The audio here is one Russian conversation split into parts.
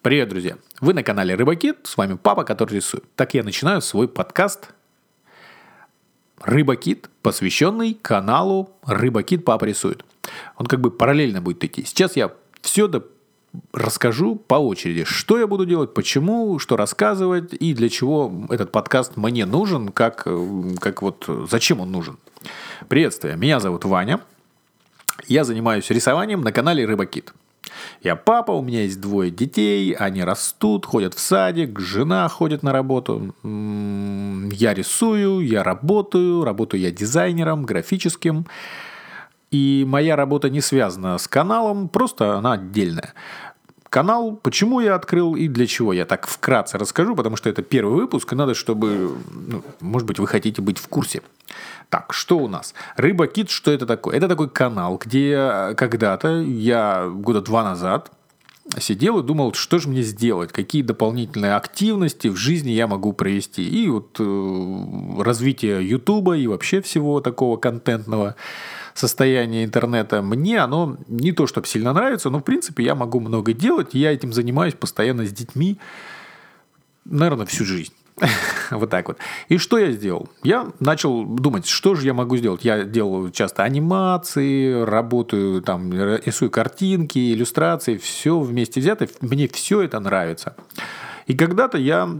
Привет, друзья! Вы на канале Рыбакит, с вами папа, который рисует. Так я начинаю свой подкаст Рыбакит, посвященный каналу Рыбакит, папа рисует. Он как бы параллельно будет идти. Сейчас я все расскажу по очереди, что я буду делать, почему, что рассказывать и для чего этот подкаст мне нужен, как зачем он нужен. Приветствую, меня зовут Ваня, я занимаюсь рисованием на канале Рыбакит. Я папа, у меня есть 2 детей, они растут, ходят в садик, жена ходит на работу. Я рисую, я работаю я дизайнером, графическим. И моя работа не связана с каналом, просто она отдельная. Канал, почему я открыл и для чего, я так вкратце расскажу, потому что это первый выпуск, и надо, чтобы, может быть, вы хотите быть в курсе. Так, что у нас? Рыбакит, что это такое? Это такой канал, где когда-то, я 2 года назад, сидел и думал, что же мне сделать, какие дополнительные активности в жизни я могу провести. И развитие Ютуба и вообще всего такого контентного состояния интернета, мне оно не то чтобы сильно нравится, но в принципе я могу много делать, я этим занимаюсь постоянно с детьми, наверное, всю жизнь. Вот так вот. И что я сделал? Я начал думать, что же я могу сделать. Я делаю часто анимации, работаю, там, рисую картинки, иллюстрации, все вместе взято. Мне все это нравится. И когда-то я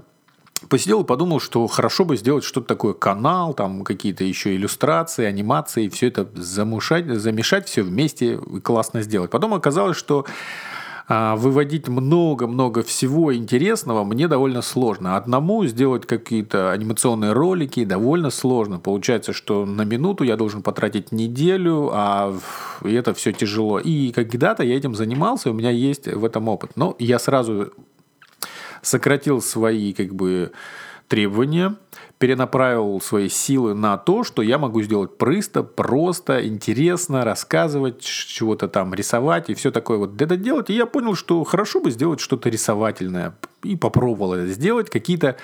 посидел и подумал, что хорошо бы сделать что-то такое, канал, там какие-то еще иллюстрации, анимации, все это замешать все вместе и классно сделать. Потом оказалось, что выводить много-много всего интересного мне довольно сложно. Одному сделать какие-то анимационные ролики довольно сложно. Получается, что на минуту я должен потратить неделю, и это все тяжело. И когда-то я этим занимался, у меня есть в этом опыт. Но я сразу сократил свои требования, перенаправил свои силы на то, что я могу сделать просто, интересно, рассказывать, чего-то там рисовать и все такое вот это делать. И я понял, что хорошо бы сделать что-то рисовательное. И попробовал это сделать, какие-то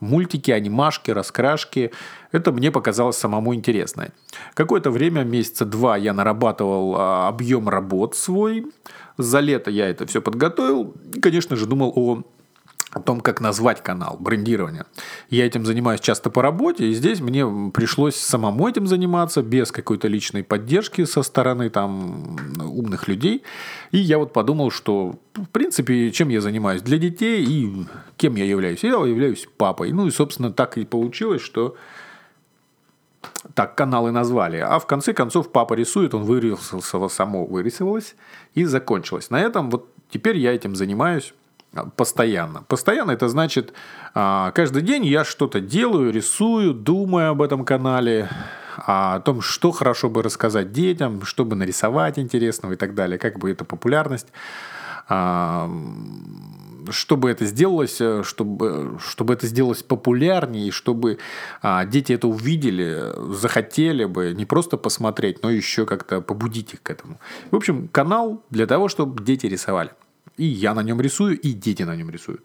мультики, анимашки, раскрашки. Это мне показалось самому интересно. Какое-то время, 2 месяца, я нарабатывал объем работ свой. За лето я это все подготовил. И, конечно же, думал о том, как назвать канал, брендирование. Я этим занимаюсь часто по работе, и здесь мне пришлось самому этим заниматься, без какой-то личной поддержки со стороны умных людей. И я подумал, что, в принципе, чем я занимаюсь для детей и кем я являюсь? Я являюсь папой. Ну и, собственно, так и получилось, что так канал и назвали. А в конце концов папа рисует, он вырисовался, само вырисовалось и закончилось. На этом теперь я этим занимаюсь. Постоянно это значит, каждый день я что-то делаю, рисую, думаю об этом канале, о том, что хорошо бы рассказать детям, что бы нарисовать интересного и так далее, как бы эта популярность, чтобы это сделалось, чтобы это сделалось популярнее, чтобы дети это увидели, захотели бы не просто посмотреть, но еще как-то побудить их к этому. В общем, канал для того, чтобы дети рисовали. И я на нем рисую, и дети на нем рисуют.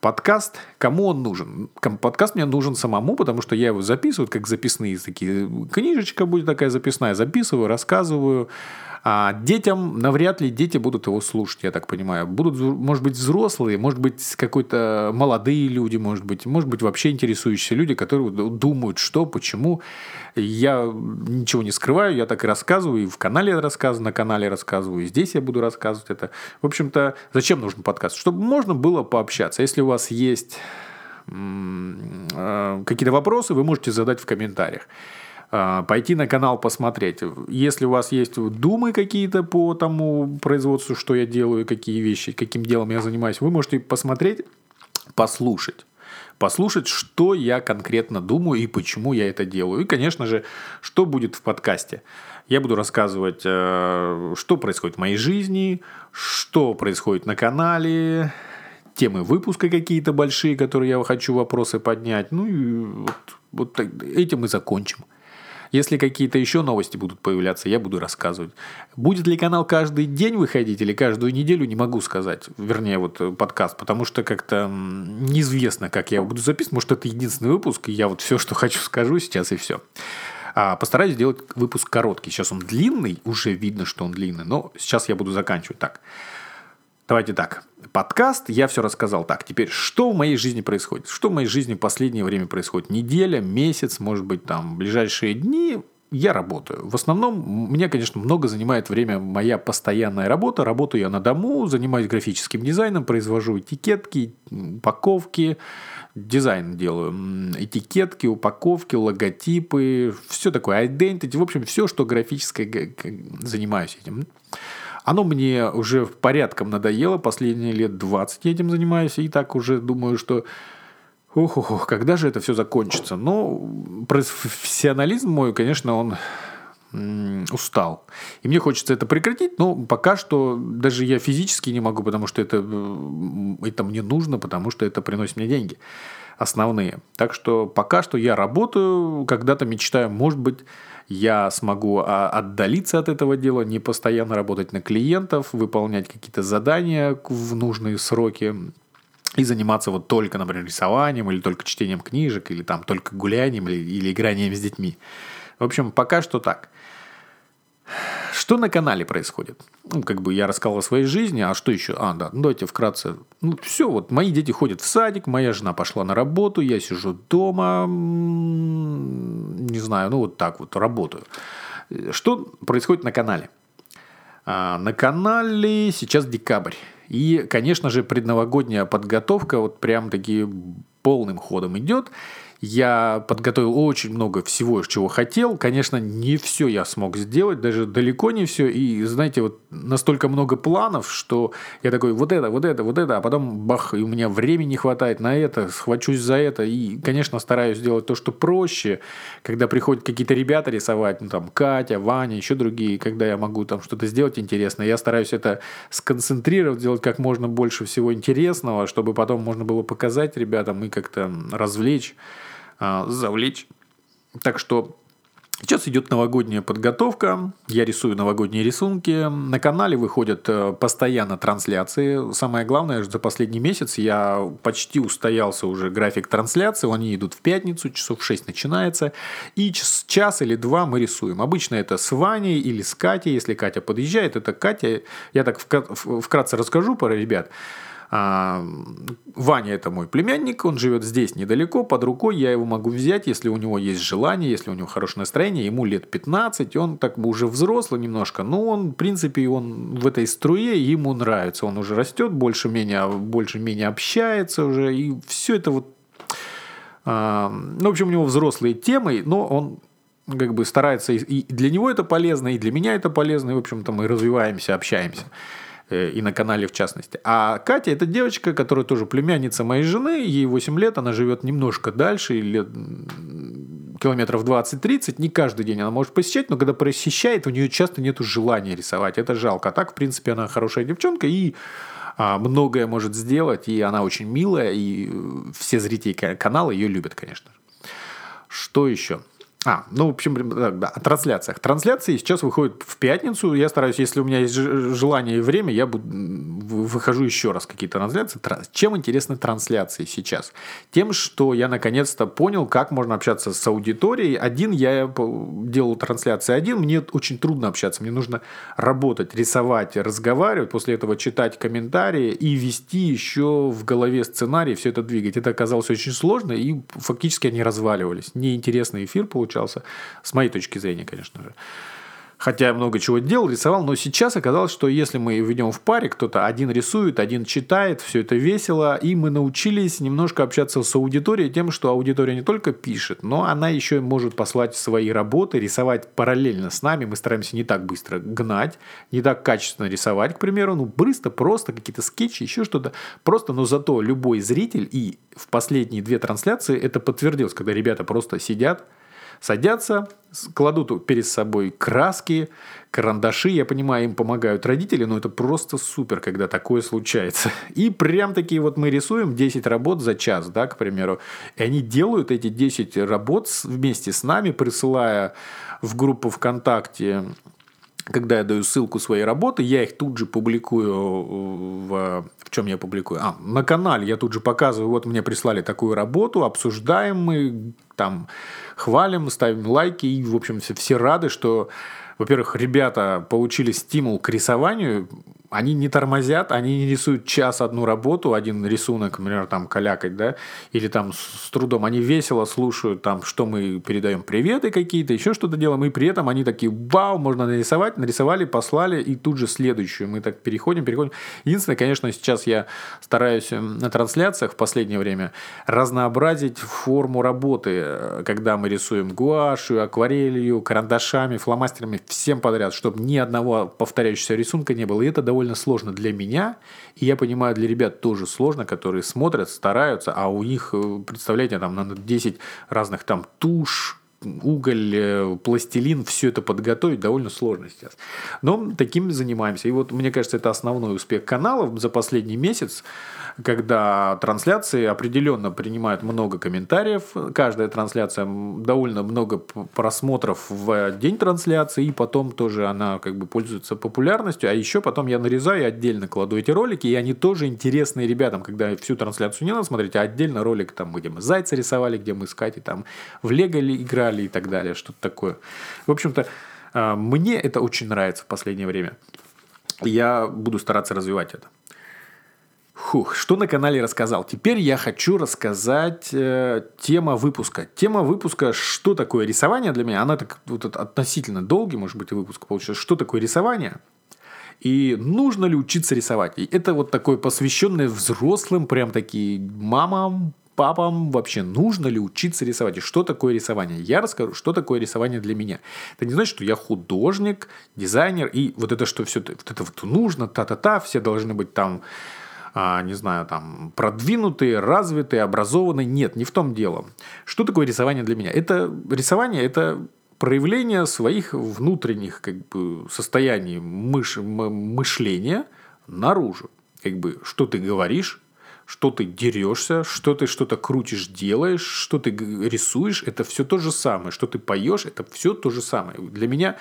Подкаст, кому он нужен? Подкаст мне нужен самому, потому что я его записываю, как записные такие. Книжечка будет такая записная. Записываю, рассказываю. А детям навряд ли дети будут его слушать, я так понимаю. Будут, может быть, взрослые, может быть, какой-то молодые люди, может быть, вообще интересующиеся люди, которые думают, что, почему. Я ничего не скрываю, я так и рассказываю, и в канале я рассказываю, на канале рассказываю, и здесь я буду рассказывать это. В общем-то, зачем нужен подкаст? Чтобы можно было пообщаться. Если у вас есть какие-то вопросы, вы можете задать в комментариях. Пойти на канал посмотреть. Если у вас есть думы какие-то по тому производству, что я делаю, какие вещи, каким делом я занимаюсь, вы можете посмотреть, послушать, что я конкретно думаю и почему я это делаю. И, конечно же, что будет в подкасте. Я буду рассказывать, что происходит в моей жизни, что происходит на канале, темы выпуска какие-то большие, которые я хочу вопросы поднять. Ну и этим мы закончим. Если какие-то еще новости будут появляться, я буду рассказывать. Будет ли канал каждый день выходить или каждую неделю, не могу сказать. Вернее, подкаст, потому что как-то неизвестно, как я его буду записывать. Может, это единственный выпуск, и я все, что хочу, скажу сейчас, и все. Постараюсь сделать выпуск короткий. Сейчас он длинный, уже видно, что он длинный, но сейчас я буду заканчивать так. Давайте так, подкаст, я все рассказал. Так, теперь, что в моей жизни происходит? Что в моей жизни в последнее время происходит? Неделя, месяц, может быть, там, ближайшие дни я работаю. В основном, меня, конечно, много занимает время моя постоянная работа. Работаю я на дому, занимаюсь графическим дизайном, произвожу этикетки, упаковки, дизайн делаю, этикетки, упаковки, логотипы, все такое, identity, в общем, все, что графическое, занимаюсь этим. Оно мне уже порядком надоело, последние лет 20 я этим занимаюсь, и так уже думаю, что когда же это все закончится. Но профессионализм мой, конечно, он устал. И мне хочется это прекратить, но пока что даже я физически не могу, потому что это мне нужно, потому что это приносит мне деньги основные. Так что пока что я работаю, когда-то мечтаю, может быть, я смогу отдалиться от этого дела, не постоянно работать на клиентов, выполнять какие-то задания в нужные сроки и заниматься вот только, например, рисованием или только чтением книжек, или там только гулянием или игранием с детьми. В общем, пока что так. Что на канале происходит? Ну, как бы я рассказал о своей жизни, а что еще? Давайте вкратце. Все, вот мои дети ходят в садик, моя жена пошла на работу, я сижу дома, не знаю, вот так вот работаю. Что происходит на канале? На канале сейчас декабрь. И, конечно же, предновогодняя подготовка вот прям таки полным ходом идет. Я подготовил очень много всего, чего хотел. Конечно, не все я смог сделать, даже далеко не все. И, знаете, вот настолько много планов, что я такой, вот это, а потом бах, и у меня времени не хватает на это, схвачусь за это. И, конечно, стараюсь сделать то, что проще. Когда приходят какие-то ребята рисовать, там, Катя, Ваня, еще другие, когда я могу там что-то сделать интересное, я стараюсь это сконцентрировать, сделать как можно больше всего интересного, чтобы потом можно было показать ребятам и как-то завлечь. Так что сейчас идет новогодняя подготовка. Я рисую новогодние рисунки. На канале выходят постоянно трансляции. Самое главное, что за последний месяц я почти устоялся уже график трансляции. Они идут в пятницу, часов в 6 начинается. И час или два мы рисуем. Обычно это с Ваней или с Катей. Если Катя подъезжает, это Катя. Я так вкратце расскажу про ребят. Ваня — это мой племянник, он живет здесь недалеко, под рукой, я его могу взять, если у него есть желание, если у него хорошее настроение, ему лет 15, он так бы уже взрослый немножко, но он, в принципе, он в этой струе, ему нравится, он уже растет, больше-менее общается уже, и все это вот... в общем, у него взрослые темы, но он... как бы старается, и для него это полезно, и для меня это полезно, и, в общем-то, мы развиваемся, общаемся. И на канале в частности. А Катя — это девочка, которая тоже племянница моей жены. Ей 8 лет, она живет немножко дальше, километров 20-30. Не каждый день она может посещать, но когда посещает, у нее часто нет желания рисовать. Это жалко. А так, в принципе, она хорошая девчонка и многое может сделать. И она очень милая, и все зрители канала ее любят, конечно. Что еще? В общем, да, о трансляциях. Трансляции сейчас выходят в пятницу. Я стараюсь, если у меня есть желание и время, я выхожу еще раз какие-то трансляции. Чем интересны трансляции сейчас? Тем, что я наконец-то понял, как можно общаться с аудиторией. Один я делал трансляции один. Мне очень трудно общаться. Мне нужно работать, рисовать, разговаривать. После этого читать комментарии и вести еще в голове сценарий, все это двигать. Это оказалось очень сложно, и фактически они разваливались. Неинтересный эфир получился. С моей точки зрения, конечно же. Хотя я много чего делал, рисовал, но сейчас оказалось, что если мы ведем в паре, кто-то один рисует, один читает, все это весело, и мы научились немножко общаться с аудиторией тем, что аудитория не только пишет, но она еще может послать свои работы, рисовать параллельно с нами, мы стараемся не так быстро гнать, не так качественно рисовать, к примеру, быстро, просто какие-то скетчи, еще что-то, просто, но зато любой зритель, и в последние две трансляции это подтвердилось, когда ребята просто садятся, кладут перед собой краски, карандаши. Я понимаю, им помогают родители, но это просто супер, когда такое случается. И прям такие вот мы рисуем 10 работ за час, да, к примеру. И они делают эти 10 работ вместе с нами, присылая в группу ВКонтакте, когда я даю ссылку своей работы, я их тут же публикую в чем я публикую? На канале я тут же показываю, вот мне прислали такую работу, обсуждаем мы, там хвалим, ставим лайки, и, в общем, все рады, что, во-первых, ребята получили стимул к рисованию, они не тормозят, они не рисуют час одну работу, один рисунок, например, там калякать, да, или там с трудом, они весело слушают, там, что мы передаем приветы какие-то, еще что-то делаем, и при этом они такие, вау, можно нарисовать, нарисовали, послали, и тут же следующую, мы так переходим. Единственное, конечно, сейчас я стараюсь на трансляциях в последнее время разнообразить форму работы, когда мы рисуем гуашью, акварелью, карандашами, фломастерами, всем подряд, чтобы ни одного повторяющегося рисунка не было, и это довольно сложно для меня, и я понимаю, для ребят тоже сложно, которые смотрят, стараются, а у них, представляете, там надо 10 разных там туш, уголь, пластилин, все это подготовить довольно сложно сейчас. Но таким занимаемся. И вот, мне кажется, это основной успех каналов за последний месяц, когда трансляции определенно принимают много комментариев. Каждая трансляция довольно много просмотров в день трансляции, и потом тоже она как бы пользуется популярностью. А еще потом я нарезаю и отдельно кладу эти ролики, и они тоже интересны ребятам, когда всю трансляцию не надо смотреть, а отдельно ролик, там, где мы зайца рисовали, где мы с Катей там в лего играли, и так далее, что-то такое. В общем-то, мне это очень нравится в последнее время. Я буду стараться развивать это. Что на канале рассказал? Теперь я хочу рассказать тема выпуска. Тема выпуска, что такое рисование для меня. Она так вот, относительно долгий, может быть, выпуск получился. Что такое рисование? И нужно ли учиться рисовать? И это вот такое посвященное взрослым, прям такие мамам, папам, вообще нужно ли учиться рисовать? И что такое рисование? Я расскажу, что такое рисование для меня. Это не значит, что я художник, дизайнер, и вот это, что все вот это вот нужно, та-та-та, все должны быть там, не знаю, там продвинутые, развитые, образованные. Нет, не в том дело. Что такое рисование для меня? Это рисование, это проявление своих внутренних как бы состояний мышления наружу. Как бы, что ты говоришь, что ты дерешься, что ты что-то крутишь, делаешь, что ты рисуешь, это все то же самое. Что ты поешь, это все то же самое. Для меня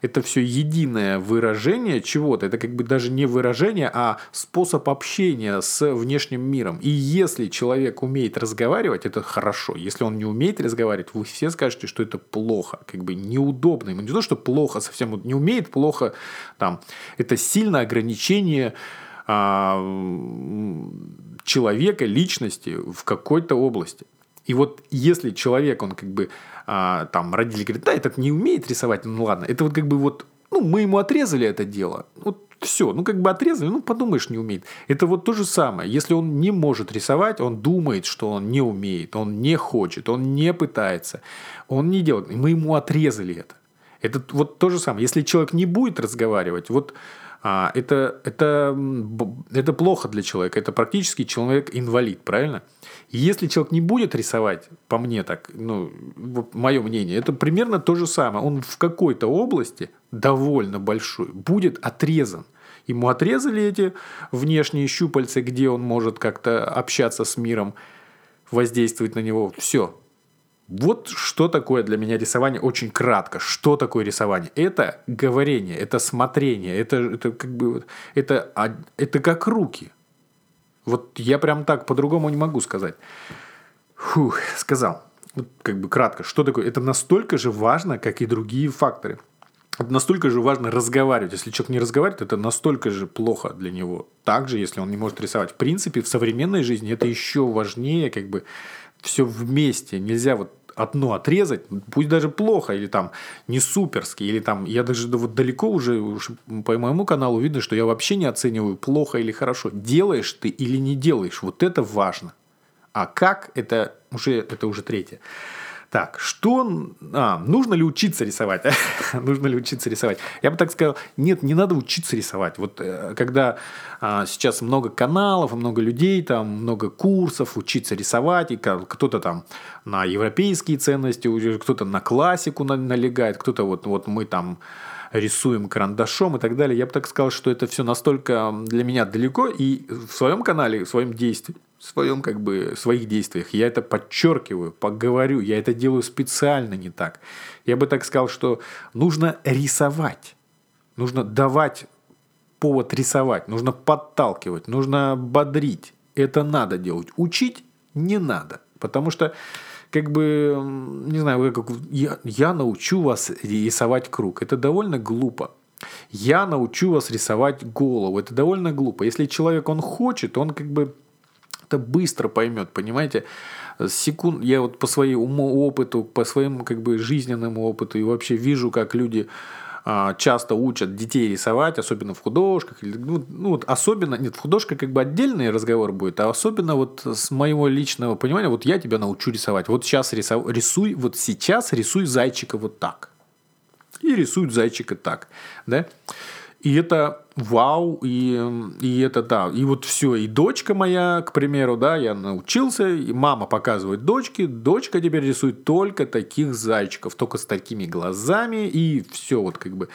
это все единое выражение чего-то. Это как бы даже не выражение, а способ общения с внешним миром. И если человек умеет разговаривать, это хорошо. Если он не умеет разговаривать, вы все скажете, что это плохо, как бы неудобно. Ему не то, что плохо совсем, вот не умеет, плохо там. Это сильное ограничение человека, личности в какой-то области. И вот если человек, он как бы там родители говорят, да, этот не умеет рисовать, ну ладно, это вот как бы вот, ну мы ему отрезали это дело, вот все, ну как бы отрезали, ну подумаешь, не умеет. Это вот то же самое, если он не может рисовать, он думает, что он не умеет, он не хочет, он не пытается, он не делает, и мы ему отрезали это. Это вот то же самое, если человек не будет разговаривать, вот это плохо для человека. Это практически человек-инвалид, правильно? И если человек не будет рисовать, по мне так, ну, мое мнение, это примерно то же самое. Он в какой-то области, довольно большой, будет отрезан. Ему отрезали эти внешние щупальца, где он может как-то общаться с миром, воздействовать на него. Все. Вот что такое для меня рисование, очень кратко. Что такое рисование? Это говорение, это смотрение, это как бы это как руки. Вот я прям так по-другому не могу сказать. Сказал. Вот как бы кратко. Что такое? Это настолько же важно, как и другие факторы. Это настолько же важно разговаривать. Если человек не разговаривает, это настолько же плохо для него. Также, если он не может рисовать. В принципе, в современной жизни это еще важнее, как бы. Все вместе, нельзя вот одно отрезать, пусть даже плохо, или там не суперски, или там, я даже вот далеко уже по моему каналу видно, что я вообще не оцениваю плохо или хорошо, делаешь ты или не делаешь, вот это важно, а как, это уже третье. Так, нужно ли учиться рисовать? Нужно ли учиться рисовать? Я бы так сказал, нет, не надо учиться рисовать. Вот когда сейчас много каналов, много людей, там много курсов учиться рисовать, и кто-то там на европейские ценности, кто-то на классику налегает, кто-то вот мы там рисуем карандашом и так далее. Я бы так сказал, что это все настолько для меня далеко, и в своем канале, в своем действии, своих действиях. Я это подчеркиваю, поговорю, я это делаю специально не так. Я бы так сказал, что нужно рисовать, нужно давать повод рисовать, нужно подталкивать, нужно бодрить. Это надо делать. Учить не надо, потому что как бы, не знаю, как я научу вас рисовать круг. Это довольно глупо. Я научу вас рисовать голову. Это довольно глупо. Если человек, он хочет, он как бы это быстро поймет, понимаете? Я вот по своему опыту, по своему как бы жизненному опыту и вообще вижу, как люди часто учат детей рисовать, особенно в художках. Ну, особенно, нет, в художках как бы отдельный разговор будет, а особенно вот с моего личного понимания, вот я тебя научу рисовать. Вот сейчас рисуй, вот сейчас рисуй зайчика вот так. И рисуют зайчика так, да? И это вау, и это да. И вот все, и дочка моя, к примеру, да, я научился, и мама показывает дочке, дочка теперь рисует только таких зайчиков, только с такими глазами, и все вот как бы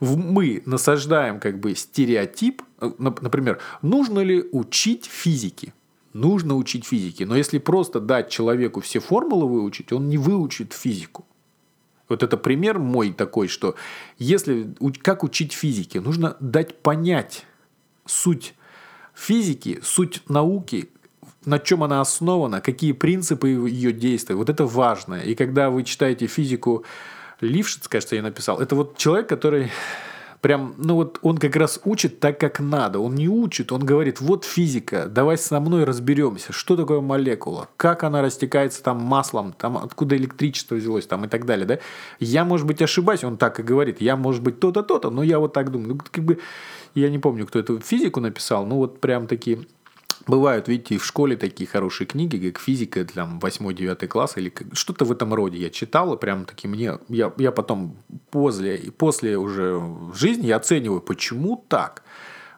мы насаждаем как бы стереотип, например, нужно ли учить физике? Нужно учить физике, но если просто дать человеку все формулы выучить, он не выучит физику. Вот это пример мой такой, что если как учить физике, нужно дать понять суть физики, суть науки, на чем она основана, какие принципы ее действия. Вот это важно. И когда вы читаете физику, Лившиц, кажется, я написал, это вот человек, который прям, ну вот он как раз учит так, как надо. Он не учит, он говорит, вот физика, давай со мной разберемся, что такое молекула, как она растекается там маслом, там откуда электричество взялось там и так далее, да. Я, может быть, ошибаюсь, он так и говорит, я, может быть, то-то, то-то, но я вот так думаю. Ну, как бы, я не помню, кто эту физику написал, но вот прям такие бывают, видите, и в школе такие хорошие книги, как физика, там, 8-9 класс, или что-то в этом роде я читал, и прям таки мне, я потом после уже в жизни я оцениваю, почему так,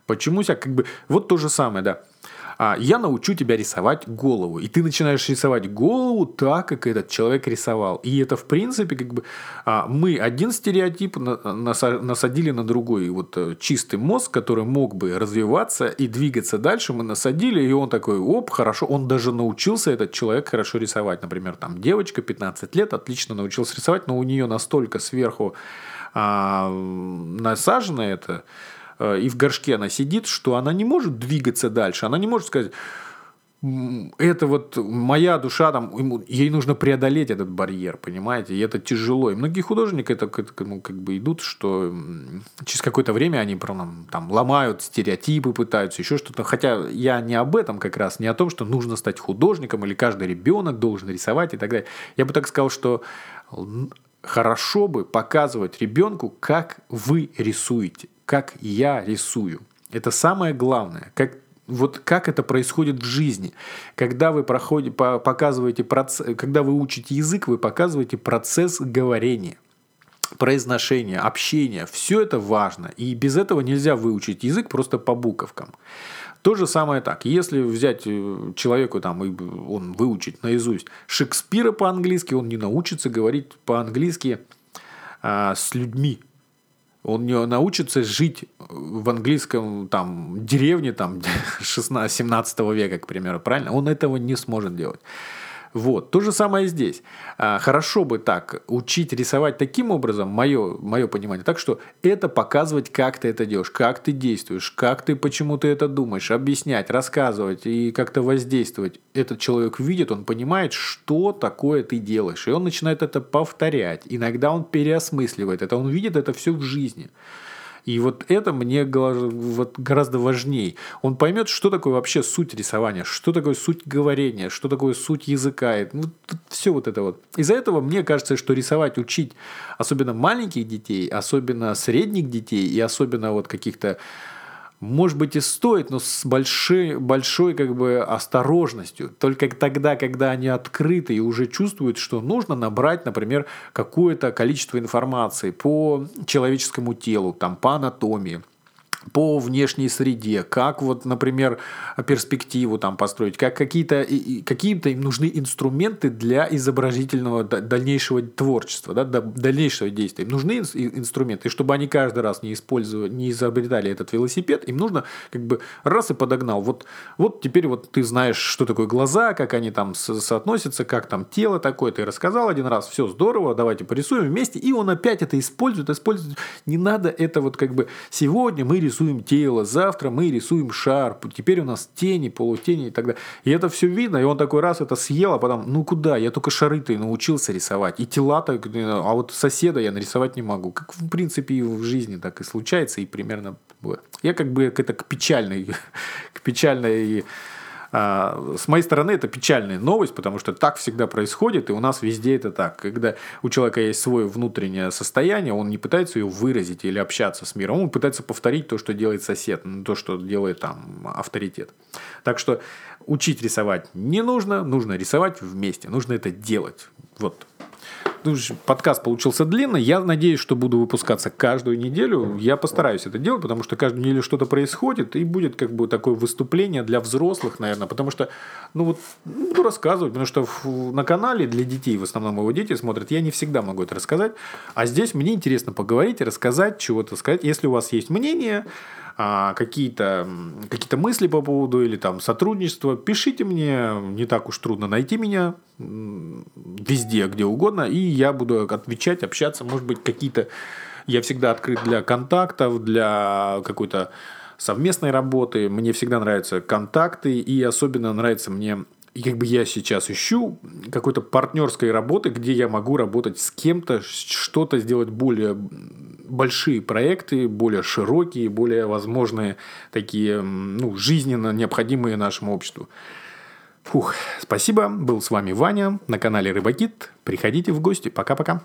почему себя, как бы, вот то же самое, да. Я научу тебя рисовать голову. И ты начинаешь рисовать голову так, как этот человек рисовал. И это, в принципе, как бы мы один стереотип насадили на другой. И вот чистый мозг, который мог бы развиваться и двигаться дальше, мы насадили, и он такой, оп, хорошо. Он даже научился, этот человек, хорошо рисовать. Например, там девочка, 15 лет, отлично научилась рисовать, но у нее настолько сверху насажено это, и в горшке она сидит, что она не может двигаться дальше. Она не может сказать, это вот моя душа, там, ей нужно преодолеть этот барьер, понимаете? И это тяжело. И многие художники это, как бы идут, что через какое-то время они там, ломают стереотипы, пытаются еще что-то. Хотя я не об этом как раз, не о том, что нужно стать художником, или каждый ребенок должен рисовать и так далее. Я бы так сказал, что хорошо бы показывать ребенку, как вы рисуете. Как я рисую. Это самое главное. Как это происходит в жизни. Когда вы показываете процесс, когда вы учите язык, вы показываете процесс говорения, произношения, общения. Все это важно. И без этого нельзя выучить язык просто по буковкам. То же самое так. Если взять человеку, там, он выучит наизусть Шекспира по-английски, он не научится говорить по-английски с людьми. Он не научится жить в английском там, деревне там, 16-17 века, к примеру, правильно? Он этого не сможет делать. Вот. То же самое и здесь. Хорошо бы так учить рисовать таким образом, мое понимание, так что это показывать, как ты это делаешь, как ты действуешь, как ты, почему ты это думаешь, объяснять, рассказывать и как-то воздействовать. Этот человек видит, он понимает, что такое ты делаешь, и он начинает это повторять. Иногда он переосмысливает это, он видит это все в жизни. И вот это мне гораздо важнее. Он поймет, что такое вообще суть рисования, что такое суть говорения, что такое суть языка. Все вот это вот. Из-за этого мне кажется, что рисовать, учить, особенно маленьких детей, особенно средних детей и особенно вот каких-то, может быть, и стоит, но с большой как бы осторожностью. Только тогда, когда они открыты и уже чувствуют, что нужно набрать, например, какое-то количество информации по человеческому телу, там, по анатомии, по внешней среде, как, вот, например, перспективу там построить, как какие-то им нужны инструменты для изобразительного дальнейшего творчества, да, дальнейшего действия. Им нужны инструменты, и чтобы они каждый раз не изобретали этот велосипед, им нужно как бы раз и подогнал. Вот теперь вот ты знаешь, что такое глаза, как они там соотносятся, как там тело такое, ты рассказал один раз, все здорово, давайте порисуем вместе, и он опять это использует. Не надо это вот как бы сегодня мы рисуем рисуем тело, завтра мы рисуем шар, теперь у нас тени, полутени и так далее. И это все видно, и он такой раз это съел, а потом, ну куда, я только шары-то и научился рисовать, и тела-то, а вот соседа я нарисовать не могу. Как в принципе и в жизни так и случается, и примерно... Я как бы это к печальной... С моей стороны, это печальная новость, потому что так всегда происходит, и у нас везде это так. Когда у человека есть свое внутреннее состояние, он не пытается ее выразить или общаться с миром, он пытается повторить то, что делает сосед, то, что делает там авторитет. Так что учить рисовать не нужно, нужно рисовать вместе, нужно это делать. Вот. Подкаст получился длинный. Я надеюсь, что буду выпускаться каждую неделю. Я постараюсь это делать, потому что каждую неделю что-то происходит, и будет как бы такое выступление для взрослых, наверное. Потому что, буду рассказывать, потому что на канале для детей, в основном его дети смотрят, я не всегда могу это рассказать. А здесь мне интересно поговорить, рассказать, чего-то сказать. Если у вас есть мнение, какие-то мысли по поводу или там сотрудничества, пишите мне, не так уж трудно найти меня везде, где угодно, и я буду отвечать, общаться, может быть, какие-то... Я всегда открыт для контактов, для какой-то совместной работы, мне всегда нравятся контакты, и особенно нравится мне... И я сейчас ищу какой-то партнерской работы, где я могу работать с кем-то, что-то сделать, более большие проекты, более широкие, более возможные, такие жизненно необходимые нашему обществу. Спасибо, был с вами Ваня на канале Рыбакит. Приходите в гости, пока-пока.